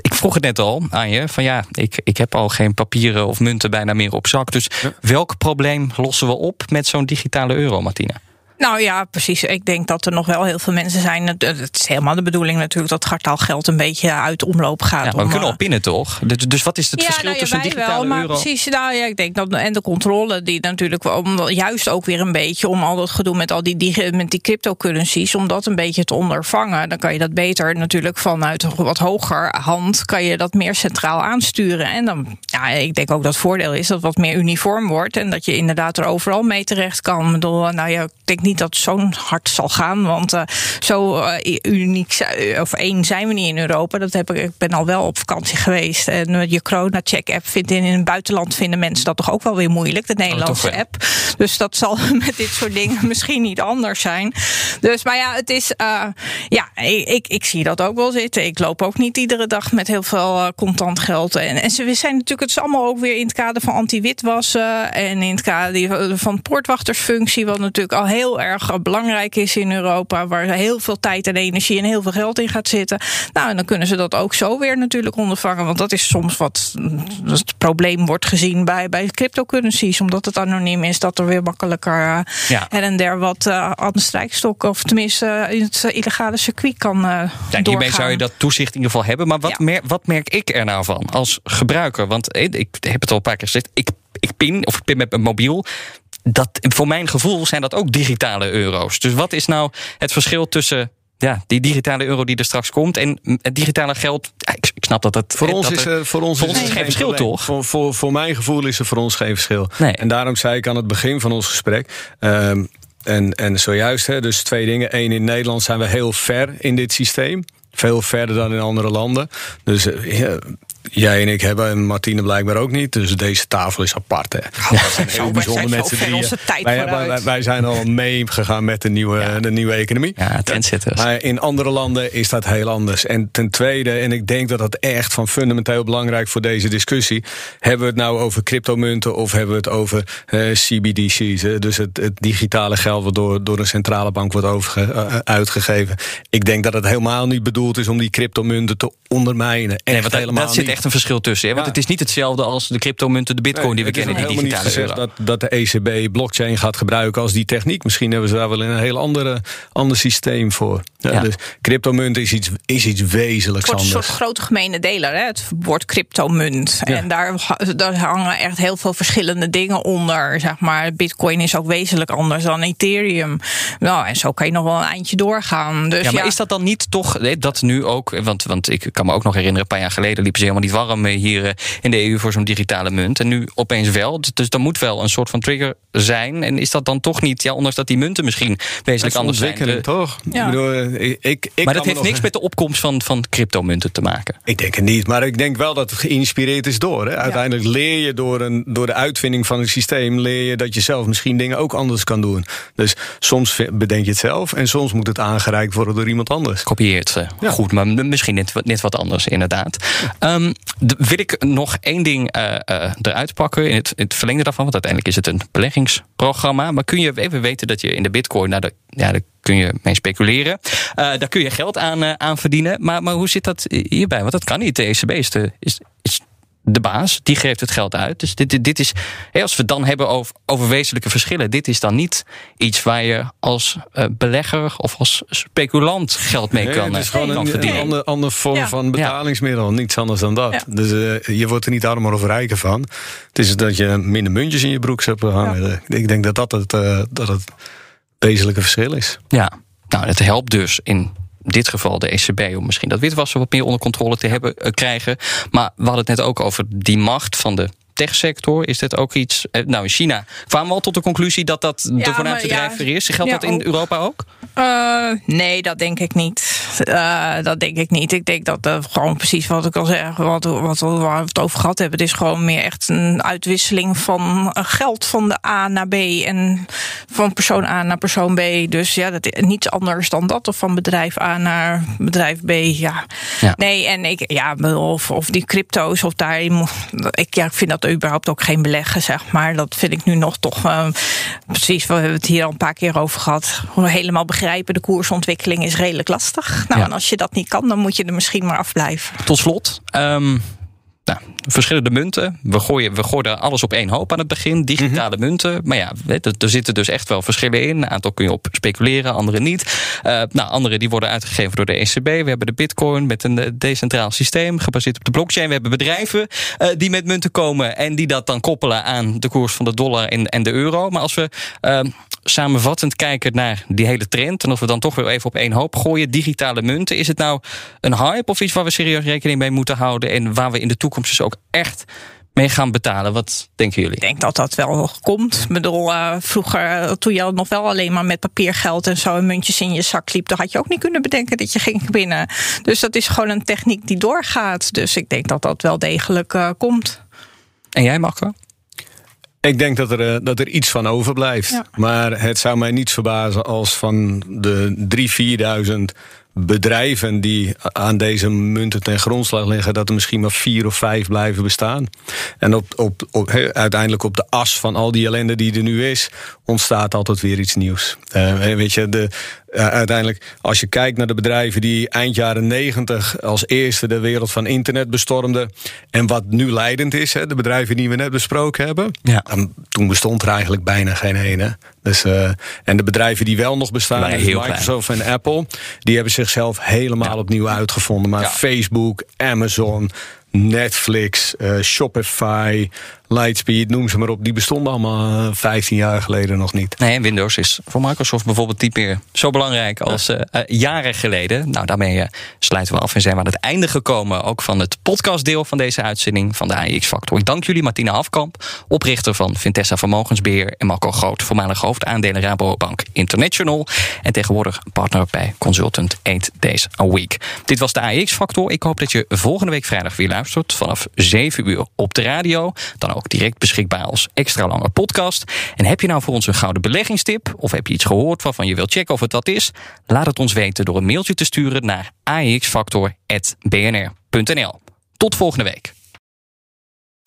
ik vroeg het net al aan je. Van ja, ik, ik heb al geen papieren of munten bijna meer op zak. Dus ja. welk probleem lossen we op met zo'n digitale euro, Martina? Nou ja, precies. Ik denk dat er nog wel heel veel mensen zijn. Het is helemaal de bedoeling natuurlijk dat gartaalgeld een beetje uit de omloop gaat. Ja, maar we om, kunnen al binnen, toch? Dus wat is het ja, verschil nou ja, tussen digitale wel, euro? Precies, nou ja, ik denk dat en de controle die natuurlijk om, juist ook weer een beetje om al dat gedoe met al die, die, met die cryptocurrencies, om dat een beetje te ondervangen. Dan kan je dat beter natuurlijk vanuit wat hoger hand kan je dat meer centraal aansturen. En dan, ja, ik denk ook dat het voordeel is dat wat meer uniform wordt en dat je inderdaad er overal mee terecht kan. Ik bedoel, nou ja, ik denk niet Niet dat het zo'n hard zal gaan, want uh, zo uh, uniek uh, of één zijn we niet in Europa. Dat heb ik, ik ben al wel op vakantie geweest. En uh, je corona-check-app vindt in, in het buitenland vinden mensen dat toch ook wel weer moeilijk, de Nederlandse app. Dus dat zal met dit soort dingen misschien niet anders zijn. Dus, maar ja, het is, uh, ja, ik, ik zie dat ook wel zitten. Ik loop ook niet iedere dag met heel veel uh, contant geld. En, en ze zijn natuurlijk, het is allemaal ook weer in het kader van anti-witwassen en in het kader van poortwachtersfunctie, wat natuurlijk al heel erg belangrijk is in Europa, waar heel veel tijd en energie en heel veel geld in gaat zitten. Nou, en dan kunnen ze dat ook zo weer natuurlijk ondervangen, want dat is soms wat het probleem wordt gezien bij, bij cryptocurrencies, omdat het anoniem is, dat er weer makkelijker ja. her en der wat uh, aan de strijkstok, of tenminste uh, in het illegale circuit kan uh, ja, doorgaan. Hiermee zou je dat toezicht in ieder geval hebben, maar wat, ja. mer- wat merk ik er nou van als gebruiker? Want ik heb het al een paar keer gezegd, ik, ik pin, of ik pin met mijn mobiel. Dat, voor mijn gevoel zijn dat ook digitale euro's. Dus wat is nou het verschil tussen ja, die digitale euro die er straks komt en het digitale geld? Ik, ik snap dat het... Voor ons dat er, is er voor ons voor is ons geen probleem. Verschil, toch? Voor, voor, voor mijn gevoel is er voor ons geen verschil. Nee. En daarom zei ik aan het begin van ons gesprek... Um, en, en zojuist, hè, dus twee dingen. Eén, in Nederland zijn we heel ver in dit systeem. Veel verder dan in andere landen. Dus... Uh, jij en ik hebben en Martine blijkbaar ook niet. Dus deze tafel is apart. Hè. Ja, dat zijn heel ja, bijzondere mensen. Zijn die, tijd wij, wij, wij, wij zijn al meegegaan met de nieuwe, ja. de nieuwe economie. Ja, trendsetters. Maar in andere landen is dat heel anders. En ten tweede, en ik denk dat dat echt van fundamenteel belangrijk voor deze discussie. Hebben we het nou over cryptomunten of hebben we het over uh, C B D C's? Hè? Dus het, het digitale geld wat door, door een centrale bank wordt overge, uh, uitgegeven. Ik denk dat het helemaal niet bedoeld is om die cryptomunten te ondermijnen. Echt nee, want dat, helemaal dat zit echt een verschil tussen. Hè? Want ja. het is niet hetzelfde als de cryptomunten, de bitcoin nee, die we kennen, die digitale niet euro. Dat, dat de E C B blockchain gaat gebruiken als die techniek. Misschien hebben ze daar wel een heel andere, ander systeem voor. Ja, ja. Dus cryptomunten is iets, is iets wezenlijks anders. Het wordt anders. Een soort grote gemene deler. Hè? Het wordt cryptomunt. Ja. En daar, daar hangen echt heel veel verschillende dingen onder. Zeg maar. Bitcoin is ook wezenlijk anders dan Ethereum. Nou, en zo kan je nog wel een eindje doorgaan. Dus ja, maar ja. is dat dan niet toch dat nu ook... Want, want ik kan me ook nog herinneren, een paar jaar geleden liepen ze helemaal niet warm hier in de E U voor zo'n digitale munt. En nu opeens wel. Dus er moet wel een soort van trigger zijn. En is dat dan toch niet... Ja, ondanks dat die munten misschien wezenlijk anders zijn. Dat is ontwikkeling, toch? Ja. Ik bedoel, ik, ik maar dat heeft niks he- met de opkomst van, van cryptomunten te maken. Ik denk het niet. Maar ik denk wel dat het geïnspireerd is door. Hè. Uiteindelijk ja. leer je door, een, door de uitvinding van het systeem... leer je dat je zelf misschien dingen ook anders kan doen. Dus soms bedenk je het zelf... en soms moet het aangereikt worden door iemand anders. Kopieert ze. Ja. Goed, maar misschien net, net wat anders, inderdaad. Um, de, wil ik nog één ding uh, uh, eruit pakken in het, in het verlengde daarvan... want uiteindelijk is het een beleggingsprogramma. Maar kun je even weten dat je in de bitcoin... Nou, de, ja, daar kun je mee speculeren. Uh, daar kun je geld aan, uh, aan verdienen. Maar, maar hoe zit dat hierbij? Want dat kan niet. De E C B is de, is, is de baas. Die geeft het geld uit. Dus dit, dit, dit is... Hey, als we het dan hebben over, over wezenlijke verschillen... dit is dan niet iets waar je als uh, belegger... of als speculant geld mee nee, kan verdienen. Het is gewoon een, een ander, ander vorm ja. van betalingsmiddel. Niets anders dan dat. Ja. Dus uh, je wordt er niet armer of rijker van. Het is dat je minder muntjes in je broek hebt hangen. Ja. Ik denk dat dat het... Uh, dat het wezenlijke verschil is. Ja, nou, het helpt dus in dit geval de E C B... om misschien dat witwassen wat meer onder controle te hebben eh, krijgen. Maar we hadden het net ook over die macht van de techsector. Is dit ook iets... Eh, nou, in China kwamen we al tot de conclusie... dat dat de ja, voornaamste ja, drijfveer is. Geldt ja, dat in ook. Europa ook? Uh, nee, dat denk ik niet. Uh, dat denk ik niet. Ik denk dat uh, gewoon precies wat ik al zeg... Wat, wat, wat we het over gehad hebben... het is gewoon meer echt een uitwisseling van geld... van de A naar B en van persoon A naar persoon B. Dus ja, dat is niets anders dan dat. Of van bedrijf A naar bedrijf B, ja. ja. Nee, en ik... Ja, of, of die crypto's of daar... Ik, ja, ik vind dat überhaupt ook geen beleggen, zeg maar. Dat vind ik nu nog toch... Uh, precies, we hebben het hier al een paar keer over gehad. Helemaal begrijpen, de koersontwikkeling is redelijk lastig. Nou, ja. en als je dat niet kan, dan moet je er misschien maar afblijven. Tot slot... Um... Nou, verschillende munten. We gooien, we gooien alles op één hoop aan het begin. Digitale mm-hmm. munten. Maar ja, er zitten dus echt wel verschillen in. Een aantal kun je op speculeren, andere niet. Uh, nou, andere die worden uitgegeven door de E C B. We hebben de bitcoin met een decentraal systeem. Gebaseerd op de blockchain. We hebben bedrijven uh, die met munten komen. En die dat dan koppelen aan de koers van de dollar en, en de euro. Maar als we uh, samenvattend kijken naar die hele trend. En als we dan toch weer even op één hoop gooien. Digitale munten. Is het nou een hype of iets waar we serieus rekening mee moeten houden? En waar we in de toekomst ze ook echt mee gaan betalen. Wat denken jullie? Ik denk dat dat wel komt. Ik bedoel, uh, vroeger, toen je nog wel alleen maar met papiergeld en zo en muntjes in je zak liep, dan had je ook niet kunnen bedenken dat je ging winnen. Dus dat is gewoon een techniek die doorgaat. Dus ik denk dat dat wel degelijk uh, komt. En jij, Marco? Ik denk dat er, dat er iets van overblijft. Ja. Maar het zou mij niet verbazen als van de drie, vierduizend... bedrijven die aan deze munten ten grondslag liggen... dat er misschien maar vier of vijf blijven bestaan. En op, op, op, he, uiteindelijk op de as van al die ellende die er nu is... ontstaat altijd weer iets nieuws. Uh, weet je, de, uh, uiteindelijk als je kijkt naar de bedrijven... die eind jaren negentig als eerste de wereld van internet bestormden... en wat nu leidend is, he, de bedrijven die we net besproken hebben... Ja. Dan, toen bestond er eigenlijk bijna geen ene. Dus, uh, en de bedrijven die wel nog bestaan, dus Microsoft klein. En Apple... die hebben zichzelf helemaal ja. opnieuw uitgevonden. Maar ja. Facebook, Amazon... Netflix, uh, Shopify, Lightspeed, noem ze maar op, die bestonden allemaal vijftien jaar geleden nog niet. Nee, en Windows is voor Microsoft bijvoorbeeld niet meer zo belangrijk als uh, jaren geleden. Nou, daarmee uh, sluiten we af en zijn we aan het einde gekomen, ook van het podcastdeel van deze uitzending van de A E X-factor. Ik dank jullie, Martina Hafkamp, oprichter van Fintessa Vermogensbeheer, en Marco Groot, voormalig hoofdaandelen Rabobank International en tegenwoordig partner bij Consultant Eight Days a Week. Dit was de A E X-factor. Ik hoop dat je volgende week vrijdag weer luistert vanaf zeven uur op de radio. Dan ook direct beschikbaar als extra lange podcast. En heb je nou voor ons een gouden beleggingstip, of heb je iets gehoord waarvan je wilt checken of het dat is? Laat het ons weten door een mailtje te sturen naar a e x factor apenstaartje b n r punt n l. Tot volgende week.